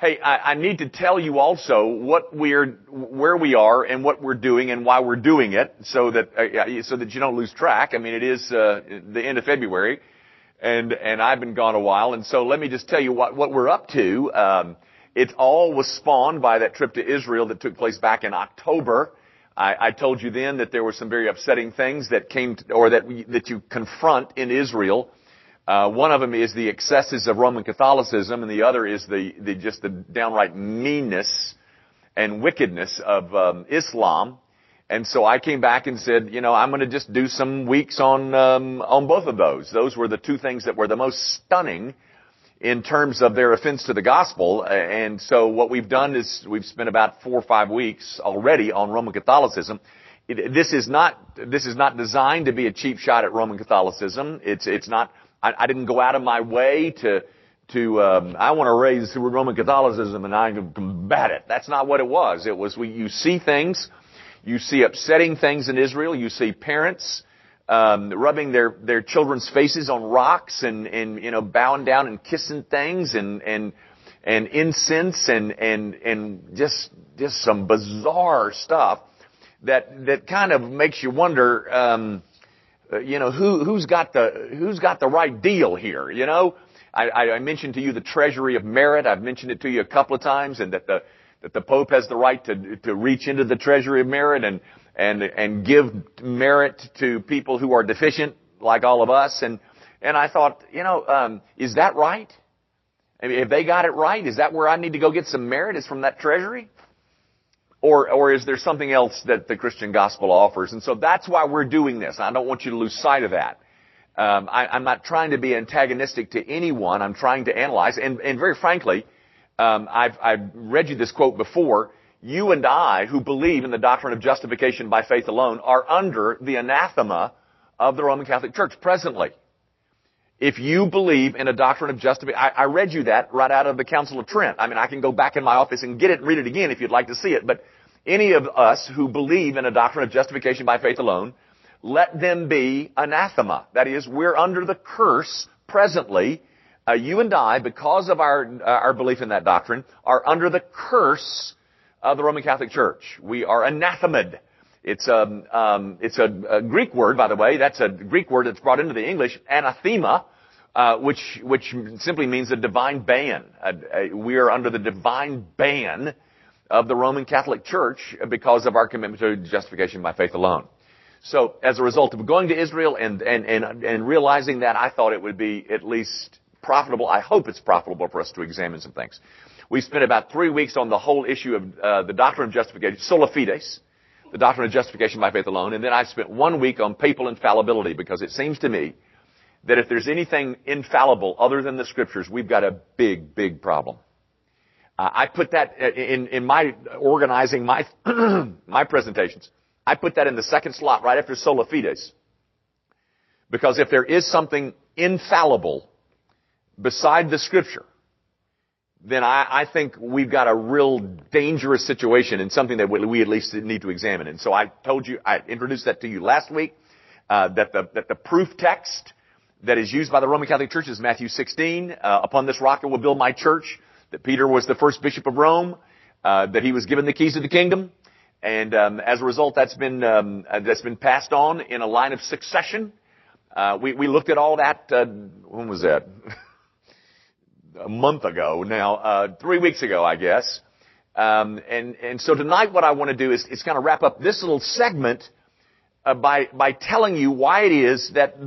hey, I need to tell you also what where we are and what we're doing and why we're doing it so that you don't lose track. I mean, it is the end of February and I've been gone a while, and so let me just tell you what we're up to. It all was spawned by that trip to Israel that took place back in October. I told you then that there were some very upsetting things that that you confront in Israel. One of them is the excesses of Roman Catholicism, and the other is the downright meanness and wickedness of Islam. And so I came back and said, you know, I'm going to just do some weeks on both of those. Those were the two things that were the most stunning in terms of their offense to the gospel. And so what we've done is we've spent about 4 or 5 weeks already on Roman Catholicism. This is not designed to be a cheap shot at Roman Catholicism. It's not. I didn't go out of my way to I want to raise Roman Catholicism and I can combat it. That's not what it was. It was, you see things, you see upsetting things in Israel, you see parents, rubbing their children's faces on rocks and bowing down and kissing things and incense and just some bizarre stuff that kind of makes you wonder, who's got the right deal here? You know, I mentioned to you the treasury of merit. I've mentioned it to you a couple of times, and that the Pope has the right to reach into the treasury of merit and give merit to people who are deficient, like all of us. And I thought, is that right? I mean, have they got it right? Is that where I need to go get some merit? Is from that treasury? Or is there something else that the Christian gospel offers? And so that's why we're doing this. I don't want you to lose sight of that. I'm not trying to be antagonistic to anyone. I'm trying to analyze. And very frankly, I've read you this quote before. You and I, who believe in the doctrine of justification by faith alone, are under the anathema of the Roman Catholic Church presently. If you believe in a doctrine of justification, I read you that right out of the Council of Trent. I mean, I can go back in my office and get it and read it again if you'd like to see it. But any of us who believe in a doctrine of justification by faith alone, let them be anathema. That is, we're under the curse presently. You and I, because of our belief in that doctrine, are under the curse of the Roman Catholic Church. We are anathemaed. It's a Greek word, by the way. That's a Greek word that's brought into the English, anathema, which simply means a divine ban. We are under the divine ban of the Roman Catholic Church because of our commitment to justification by faith alone. So, as a result of going to Israel and realizing that, I thought it would be at least profitable. I hope it's profitable for us to examine some things. We spent about 3 weeks on the whole issue of the doctrine of justification, sola fides, the doctrine of justification by faith alone, and then I spent 1 week on papal infallibility, because it seems to me that if there's anything infallible other than the Scriptures, we've got a big, big problem. I put that in my organizing my my presentations. I put that in the second slot right after sola fides, because if there is something infallible beside the Scripture, then I think we've got a real dangerous situation and something that we at least need to examine. And so I told you, I introduced that to you last week, that the proof text that is used by the Roman Catholic Church is Matthew 16, upon this rock I will build my church, that Peter was the first bishop of Rome, that he was given the keys of the kingdom, and as a result that's been passed on in a line of succession. We looked at all that, when was that? A month ago now, 3 weeks ago, I guess. And so tonight what I want to do is kind of wrap up this little segment, by telling you why it is that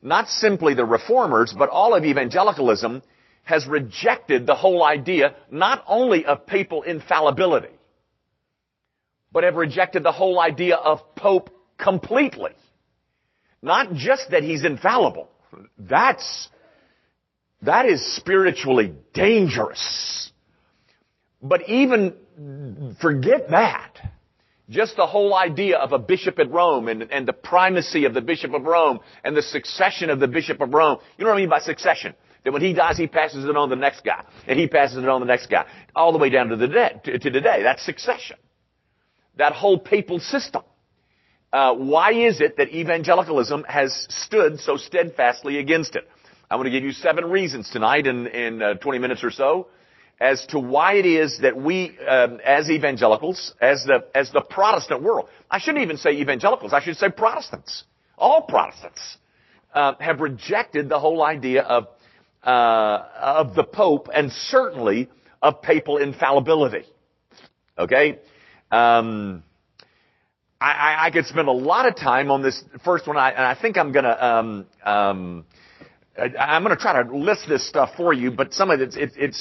not simply the reformers, but all of evangelicalism has rejected the whole idea, not only of papal infallibility, but have rejected the whole idea of Pope completely. Not just that he's infallible. That is spiritually dangerous. But even forget that. Just the whole idea of a bishop at Rome and the primacy of the bishop of Rome and the succession of the bishop of Rome. You know what I mean by succession? That when he dies, he passes it on to the next guy. And he passes it on to the next guy. All the way down to today. That's succession. That whole papal system. Why is it that evangelicalism has stood so steadfastly against it? I'm going to give you 7 reasons tonight in 20 minutes or so. as to why it is that we, as evangelicals, as the Protestant world, I shouldn't even say evangelicals, I should say Protestants, all Protestants, have rejected the whole idea of the Pope and certainly of papal infallibility. Okay? I could spend a lot of time on this first one, and I think I'm gonna try to list this stuff for you, but some of it's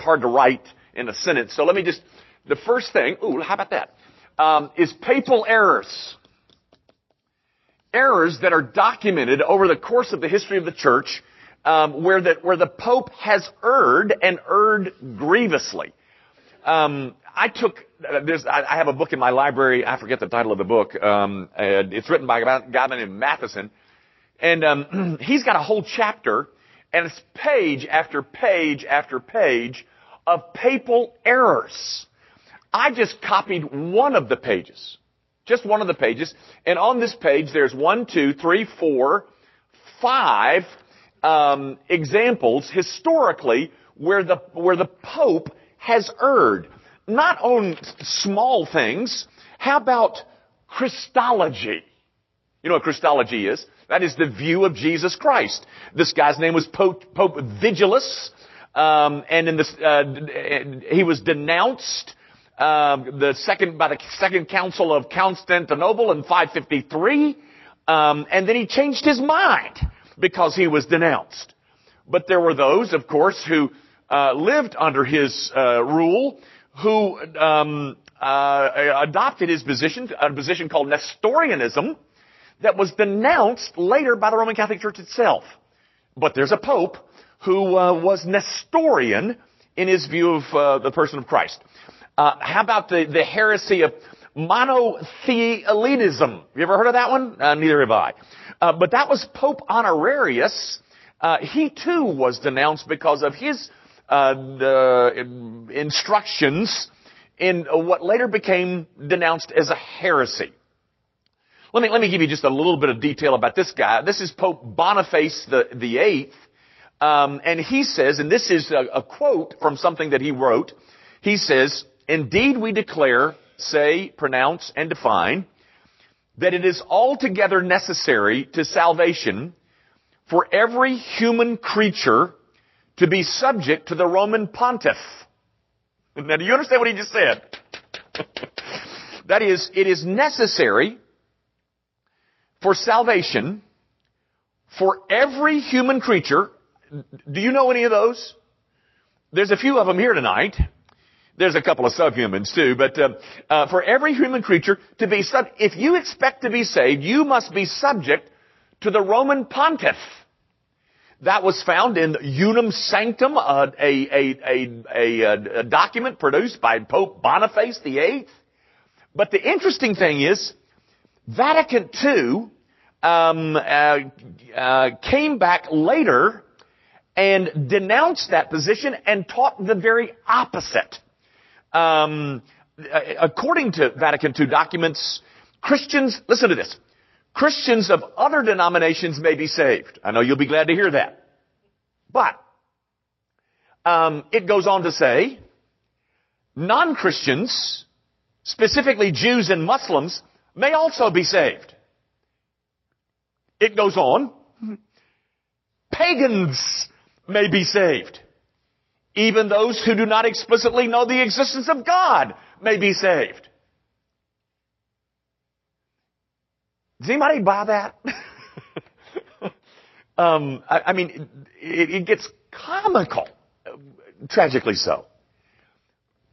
hard to write in a sentence. So let me just, the first thing, how about that? Is papal errors. Errors that are documented over the course of the history of the church, where the Pope has erred and erred grievously. I have a book in my library, I forget the title of the book, it's written by a guy named Matheson, and he's got a whole chapter, and it's page after page after page of papal errors. I just copied one of the pages, and on this page there's 5 examples historically where the Pope has erred. Not on small things. How about Christology? You know what Christology is? That is the view of Jesus Christ. This guy's name was Pope Vigilus, and in this, he was denounced by the Second Council of Constantinople in 553, and then he changed his mind because he was denounced. But there were those, of course, who lived under his rule, who adopted his position, a position called Nestorianism, that was denounced later by the Roman Catholic Church itself. But there's a Pope who was Nestorian in his view of the person of Christ. How about the heresy of Monothelitism? You ever heard of that one? Neither have I. But that was Pope Honorarius. He too was denounced because of his the instructions in what later became denounced as a heresy. Let me give you just a little bit of detail about this guy. This is Pope Boniface VIII, and he says, and this is a quote from something that he wrote, he says, "Indeed we declare, say, pronounce, and define, that it is altogether necessary to salvation for every human creature to be subject to the Roman Pontiff." Now, do you understand what he just said? That is, it is necessary for salvation for every human creature. Do you know any of those? There's a few of them here tonight. There's a couple of subhumans too, but for every human creature to be if you expect to be saved, you must be subject to the Roman Pontiff. That was found in Unum Sanctum, a document produced by Pope Boniface VIII. But the interesting thing is, Vatican II came back later and denounced that position and taught the very opposite. According to Vatican II documents, Christians, listen to this, Christians of other denominations may be saved. I know you'll be glad to hear that. But it goes on to say, non-Christians, specifically Jews and Muslims, may also be saved. It goes on, pagans may be saved. Even those who do not explicitly know the existence of God may be saved. Does anybody buy that? I mean, it gets comical, tragically so.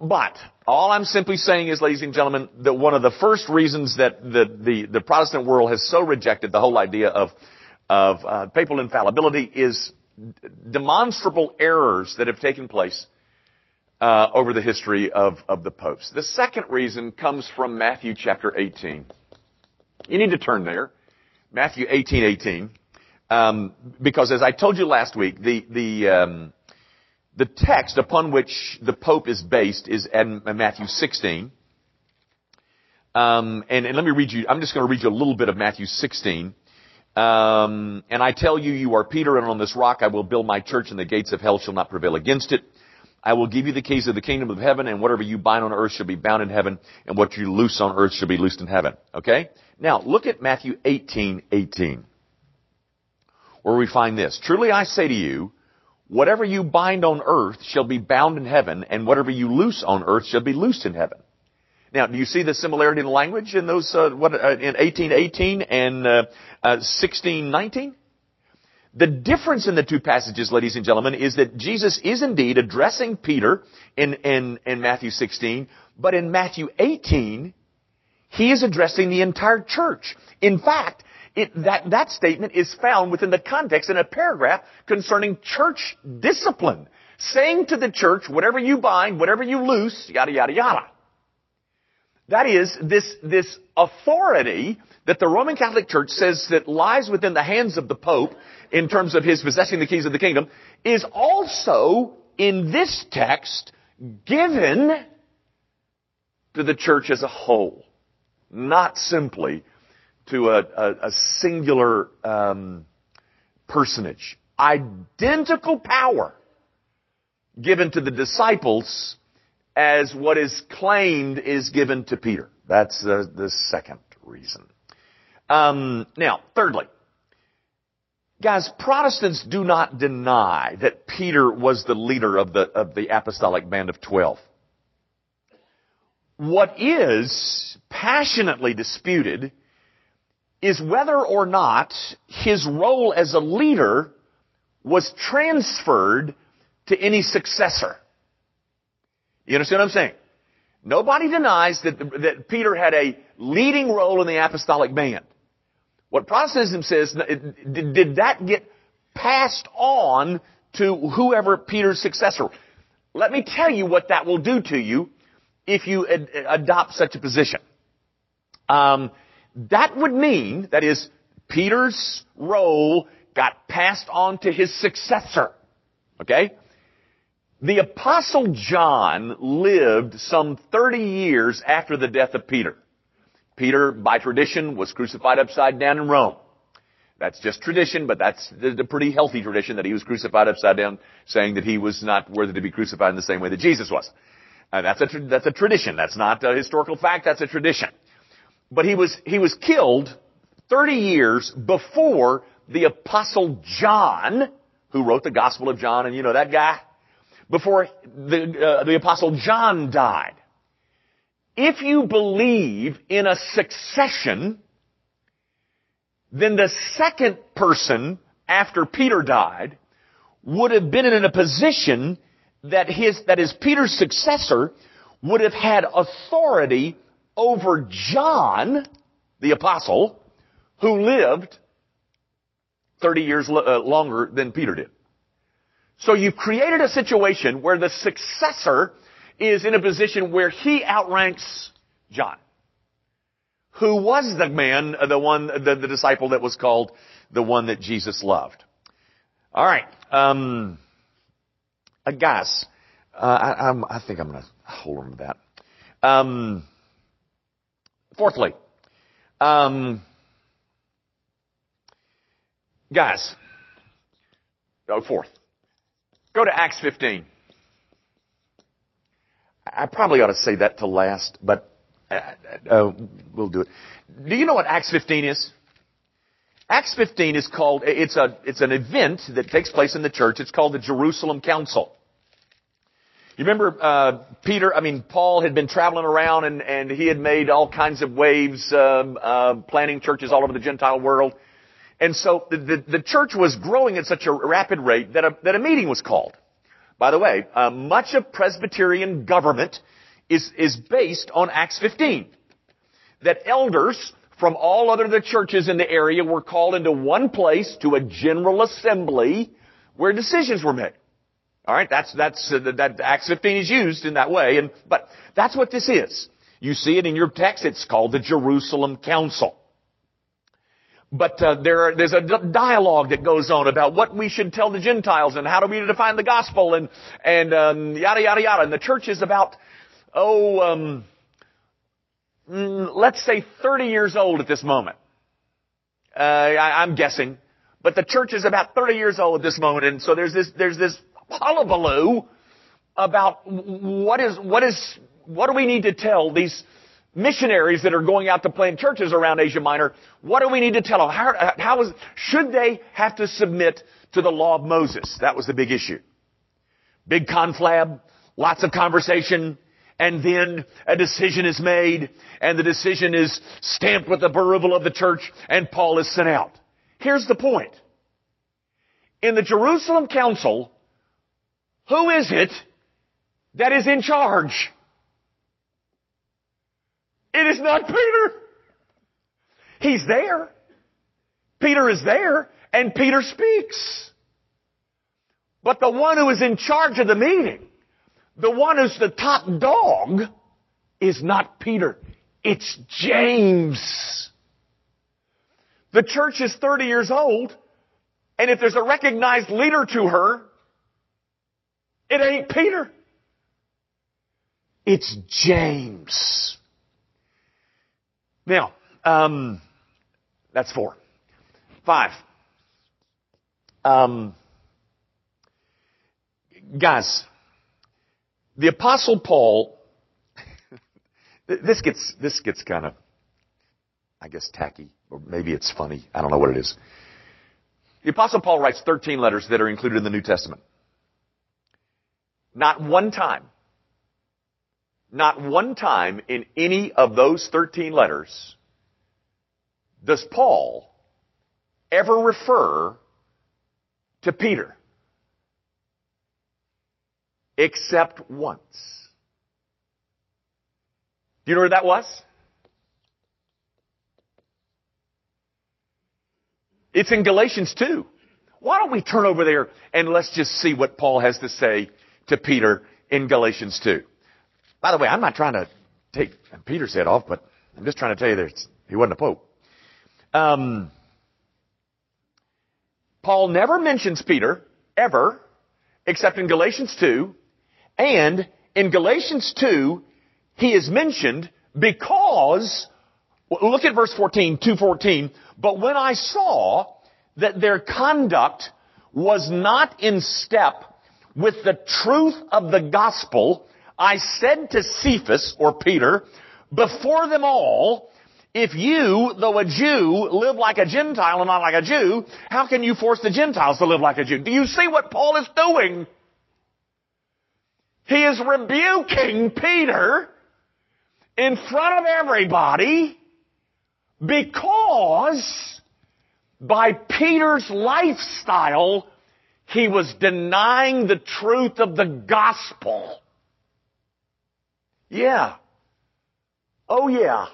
But all I'm simply saying is, ladies and gentlemen, that one of the first reasons that the Protestant world has so rejected the whole idea of papal infallibility is demonstrable errors that have taken place over the history of the popes. The second reason comes from Matthew chapter 18. You need to turn there, Matthew 18:18, because as I told you last week, the text upon which the Pope is based is in Matthew 16. And let me read you. I'm just going to read you a little bit of Matthew 16. And I tell you, you are Peter, and on this rock I will build my church, and the gates of hell shall not prevail against it. I will give you the keys of the kingdom of heaven, and whatever you bind on earth shall be bound in heaven, and what you loose on earth shall be loosed in heaven. Okay? Now, look at Matthew 18:18, where we find this. Truly I say to you, whatever you bind on earth shall be bound in heaven, and whatever you loose on earth shall be loosed in heaven. Now, do you see the similarity in language in those in 18:18 and 16:19? The difference in the two passages, ladies and gentlemen, is that Jesus is indeed addressing Peter in Matthew 16, but in Matthew 18, he is addressing the entire church. In fact, that statement is found within the context in a paragraph concerning church discipline, saying to the church, whatever you bind, whatever you loose, yada, yada, yada. That is, this authority that the Roman Catholic Church says that lies within the hands of the Pope in terms of his possessing the keys of the kingdom is also, in this text, given to the church as a whole, not simply to a singular personage. Identical power given to the disciples as what is claimed is given to Peter. That's the second reason. Now, thirdly, guys, Protestants do not deny that Peter was the leader of the apostolic band of 12. What is passionately disputed is whether or not his role as a leader was transferred to any successor. You understand what I'm saying? Nobody denies that Peter had a leading role in the apostolic band. What Protestantism says, did that get passed on to whoever Peter's successor? Let me tell you what that will do to you if you adopt such a position. That would mean, that is, Peter's role got passed on to his successor. Okay? The Apostle John lived some 30 years after the death of Peter. Peter, by tradition, was crucified upside down in Rome. That's just tradition, but that's a pretty healthy tradition that he was crucified upside down, saying that he was not worthy to be crucified in the same way that Jesus was. That's a tradition. That's not a historical fact. That's a tradition. But he was killed 30 years before the Apostle John, who wrote the Gospel of John, and you know that guy, before the Apostle John died. If you believe in a succession, then the second person after Peter died would have been in a position that is Peter's successor would have had authority over John, the apostle, who lived 30 years longer than Peter did. So you've created a situation where the successor is in a position where he outranks John, who was the man, the disciple that was called the one that Jesus loved. All right, guys, I think I'm going to hold on to that. Fourthly, guys, fourth. Go to Acts 15. I probably ought to say that to last, but we'll do it. Do you know what Acts 15 is? Acts 15 is called, it's an event that takes place in the church. It's called the Jerusalem Council. You remember Paul had been traveling around and he had made all kinds of waves planting churches all over the Gentile world. And so the church was growing at such a rapid rate that a meeting was called. By the way, much of Presbyterian government is based on Acts 15. That elders from all other the churches in the area were called into one place to a general assembly where decisions were made. All right, that Acts 15 is used in that way, but that's what this is. You see it in your text. It's called the Jerusalem Council. But there's a dialogue that goes on about what we should tell the Gentiles and how do we define the gospel and yada, yada, yada. And the church is about, let's say 30 years old at this moment. I'm guessing. But the church is about 30 years old at this moment. And so there's this hullabaloo about what do we need to tell these missionaries that are going out to plant churches around Asia Minor? What do we need to tell them? Should they have to submit to the law of Moses? That was the big issue. Big conflab, lots of conversation, and then a decision is made, and the decision is stamped with the approval of the church, and Paul is sent out. Here's the point. In the Jerusalem Council, who is it that is in charge? It is not Peter. He's there. Peter is there, and Peter speaks. But the one who is in charge of the meeting, the one who's the top dog, is not Peter. It's James. The church is 30 years old, and if there's a recognized leader to her, it ain't Peter. It's James. Now, that's 4. 5. Guys, the Apostle Paul, this gets kind of, I guess, tacky, or maybe it's funny. I don't know what it is. The Apostle Paul writes 13 letters that are included in the New Testament. Not one time in any of those 13 letters does Paul ever refer to Peter. Except once. Do you know where that was? It's in Galatians 2. Why don't we turn over there and let's just see what Paul has to say to Peter in Galatians 2. By the way, I'm not trying to take Peter's head off, but I'm just trying to tell you that he wasn't a pope. Paul never mentions Peter, ever, except in Galatians 2. And in Galatians 2, he is mentioned because, look at verse 14, 2:14. But when I saw that their conduct was not in step with the truth of the gospel, I said to Cephas, or Peter, before them all, if you, though a Jew, live like a Gentile and not like a Jew, how can you force the Gentiles to live like a Jew? Do you see what Paul is doing? He is rebuking Peter in front of everybody because by Peter's lifestyle, he was denying the truth of the gospel. Yeah. Oh, yeah.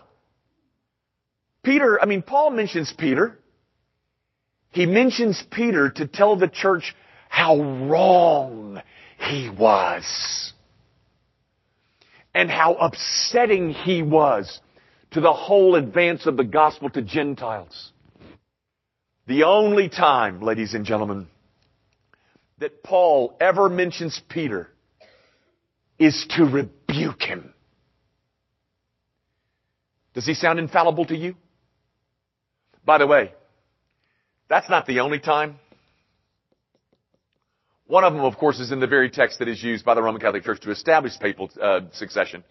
Paul mentions Peter. He mentions Peter to tell the church how wrong he was and how upsetting he was to the whole advance of the gospel to Gentiles. The only time, ladies and gentlemen, that Paul ever mentions Peter is to rebuke him. Does he sound infallible to you? By the way, that's not the only time. One of them, of course, is in the very text that is used by the Roman Catholic Church to establish papal succession.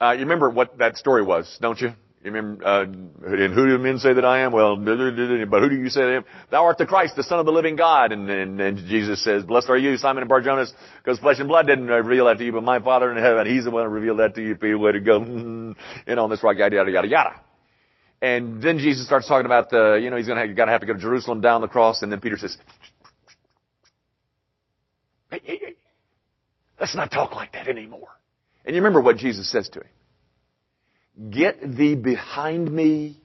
You remember what that story was, don't you? You remember, and who do men say that I am? Well, but who do you say that I am? Thou art the Christ, the Son of the living God. And Jesus says, blessed are you, Simon and Barjonas, because flesh and blood didn't reveal that to you, but my Father in heaven, he's the one who revealed that to you. Peter, way to go. And on this rock, yada, yada, yada, yada. And then Jesus starts talking about he's gonna have to go to Jerusalem, down the cross. And then Peter says, hey, let's not talk like that anymore. And you remember what Jesus says to him. Get thee behind me.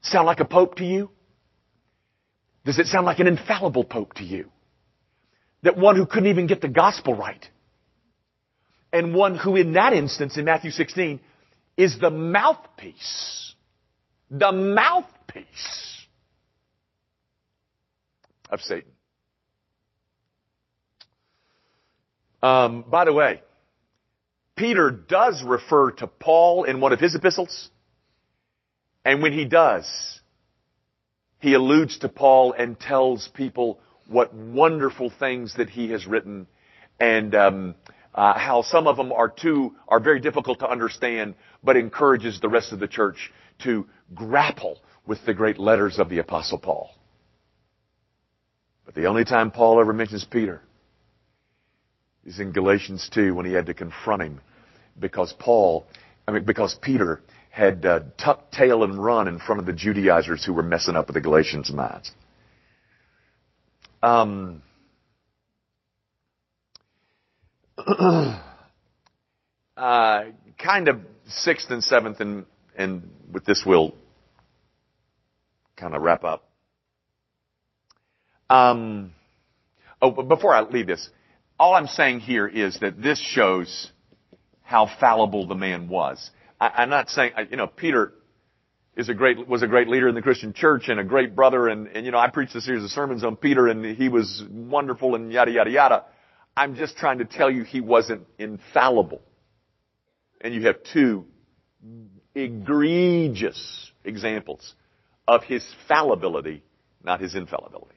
Sound like a pope to you? Does it sound like an infallible pope to you? That one who couldn't even get the gospel right. And one who in that instance in Matthew 16 is the mouthpiece. The mouthpiece of Satan. By the way, Peter does refer to Paul in one of his epistles. And when he does, he alludes to Paul and tells people what wonderful things that he has written, and how some of them are very difficult to understand, but encourages the rest of the church to grapple with the great letters of the Apostle Paul. But the only time Paul ever mentions Peter is in Galatians 2, when he had to confront him because Peter had tucked tail and run in front of the Judaizers who were messing up with the Galatians' minds. Kind of sixth and seventh, and with this we'll kind of wrap up. But before I leave this, all I'm saying here is that this shows how fallible the man was. I'm not saying, Peter was a great leader in the Christian church and a great brother, and I preached a series of sermons on Peter, and he was wonderful, and yada, yada, yada. I'm just trying to tell you he wasn't infallible. And you have two egregious examples of his fallibility, not his infallibility.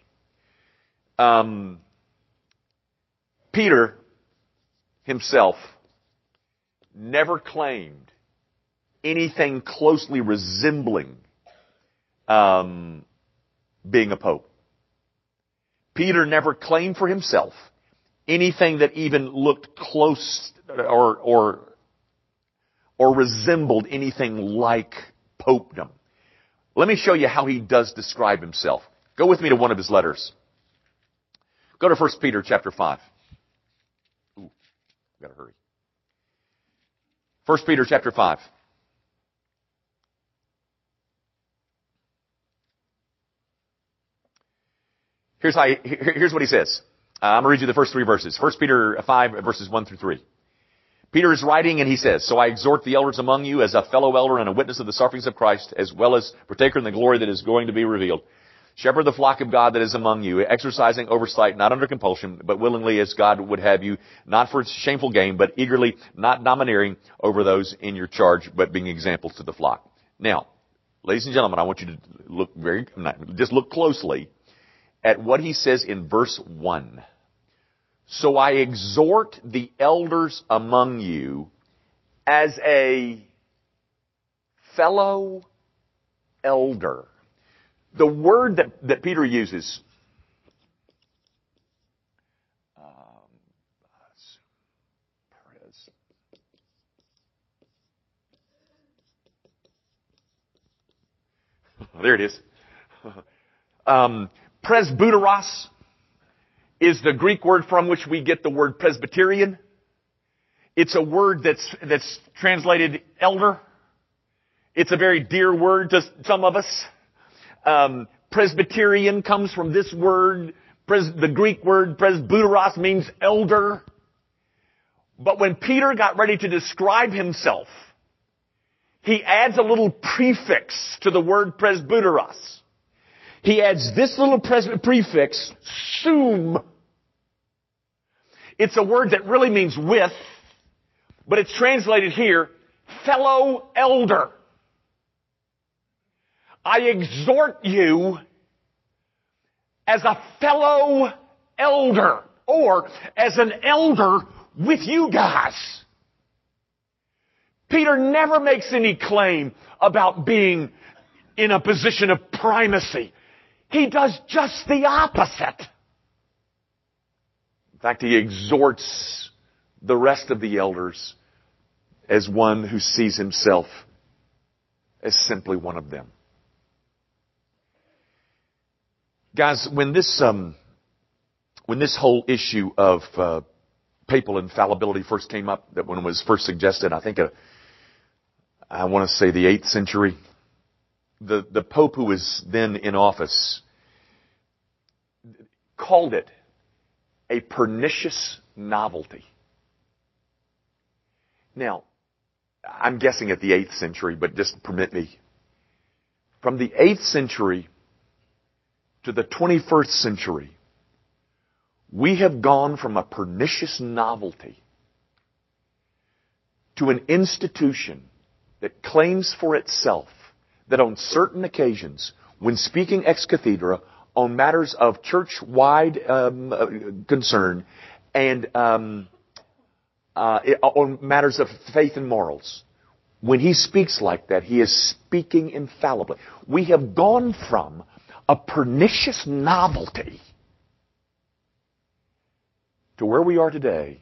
Peter himself never claimed anything closely resembling being a pope. Peter never claimed for himself anything that even looked close or resembled anything like popedom. Let me show you how he does describe himself. Go with me to one of his letters. Go to 1 Peter chapter 5. Ooh, I've got to hurry. 1 Peter chapter 5. Here's what he says. I'm going to read you the first three verses. 1 Peter 5, verses 1 through 3. Peter is writing, and he says, "So I exhort the elders among you as a fellow elder and a witness of the sufferings of Christ, as well as partaker in the glory that is going to be revealed. Shepherd the flock of God that is among you, exercising oversight, not under compulsion, but willingly as God would have you, not for shameful gain, but eagerly, not domineering over those in your charge, but being examples to the flock." Now, ladies and gentlemen, I want you to look closely at what he says in verse 1. "So I exhort the elders among you as a fellow elder." The word that Peter uses, there it is. Presbyteros is the Greek word from which we get the word Presbyterian. It's a word that's translated elder. It's a very dear word to some of us. Presbyterian comes from this word. The Greek word presbyteros means elder. But when Peter got ready to describe himself, he adds a little prefix to the word presbyteros. He adds this little prefix, sum. It's a word that really means with, but it's translated here, fellow elder. I exhort you as a fellow elder, or as an elder with you guys. Peter never makes any claim about being in a position of primacy. He does just the opposite. In fact, he exhorts the rest of the elders as one who sees himself as simply one of them. Guys, when this whole issue of papal infallibility first came up, that when it was first suggested, I think I want to say the 8th century, the Pope who was then in office called it a pernicious novelty. Now, I'm guessing at the 8th century, but just permit me. From the 8th century to the 21st century, we have gone from a pernicious novelty to an institution that claims for itself that on certain occasions, when speaking ex cathedra, on matters of church-wide concern and on matters of faith and morals. When he speaks like that, he is speaking infallibly. We have gone from a pernicious novelty to where we are today,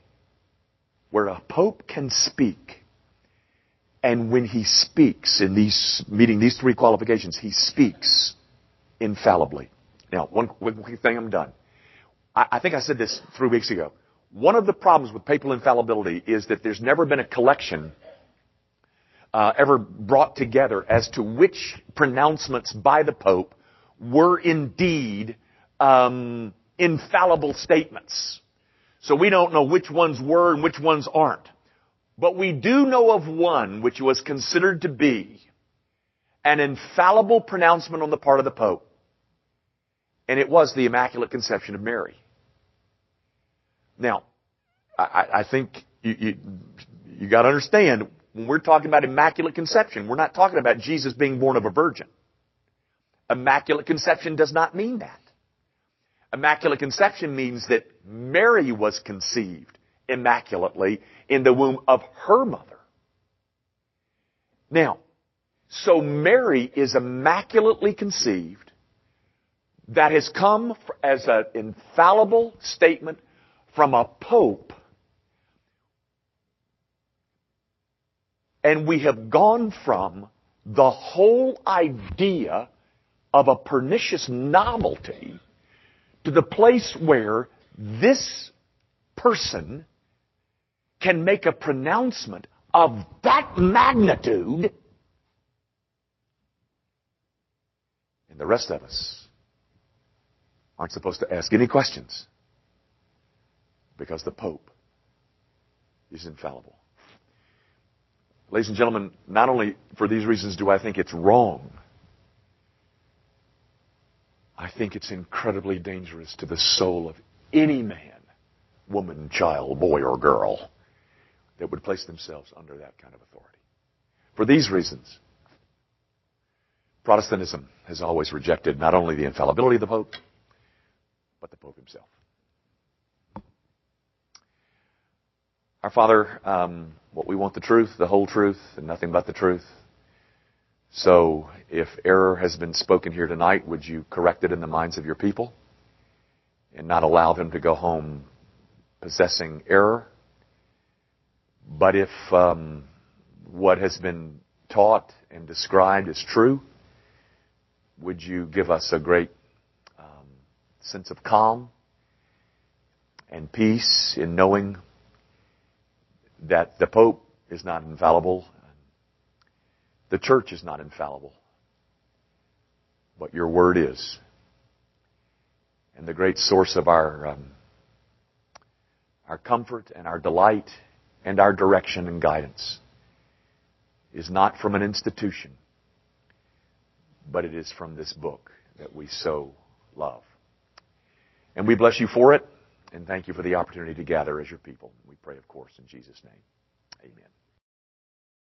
where a pope can speak, and when he speaks, in these meeting these three qualifications, he speaks infallibly. Now, one quick thing, I'm done. I think I said this 3 weeks ago. One of the problems with papal infallibility is that there's never been a collection ever brought together as to which pronouncements by the Pope were indeed infallible statements. So we don't know which ones were and which ones aren't. But we do know of one which was considered to be an infallible pronouncement on the part of the Pope. And it was the Immaculate Conception of Mary. Now, I think you got to understand, when we're talking about Immaculate Conception, we're not talking about Jesus being born of a virgin. Immaculate Conception does not mean that. Immaculate Conception means that Mary was conceived immaculately in the womb of her mother. Now, so Mary is immaculately conceived. That has come as an infallible statement from a pope. And we have gone from the whole idea of a pernicious novelty to the place where this person can make a pronouncement of that magnitude, and the rest of us aren't supposed to ask any questions because the Pope is infallible. Ladies and gentlemen, not only for these reasons do I think it's wrong, I think it's incredibly dangerous to the soul of any man, woman, child, boy, or girl that would place themselves under that kind of authority. For these reasons, Protestantism has always rejected not only the infallibility of the Pope, but the Pope himself. Our Father, what we want the truth, the whole truth, and nothing but the truth. So if error has been spoken here tonight, would you correct it in the minds of your people and not allow them to go home possessing error? But if what has been taught and described is true, would you give us a great sense of calm and peace in knowing that the Pope is not infallible, the Church is not infallible, but your Word is. And the great source of our comfort and our delight and our direction and guidance is not from an institution, but it is from this book that we so love. And we bless you for it, and thank you for the opportunity to gather as your people. We pray, of course, in Jesus' name. Amen.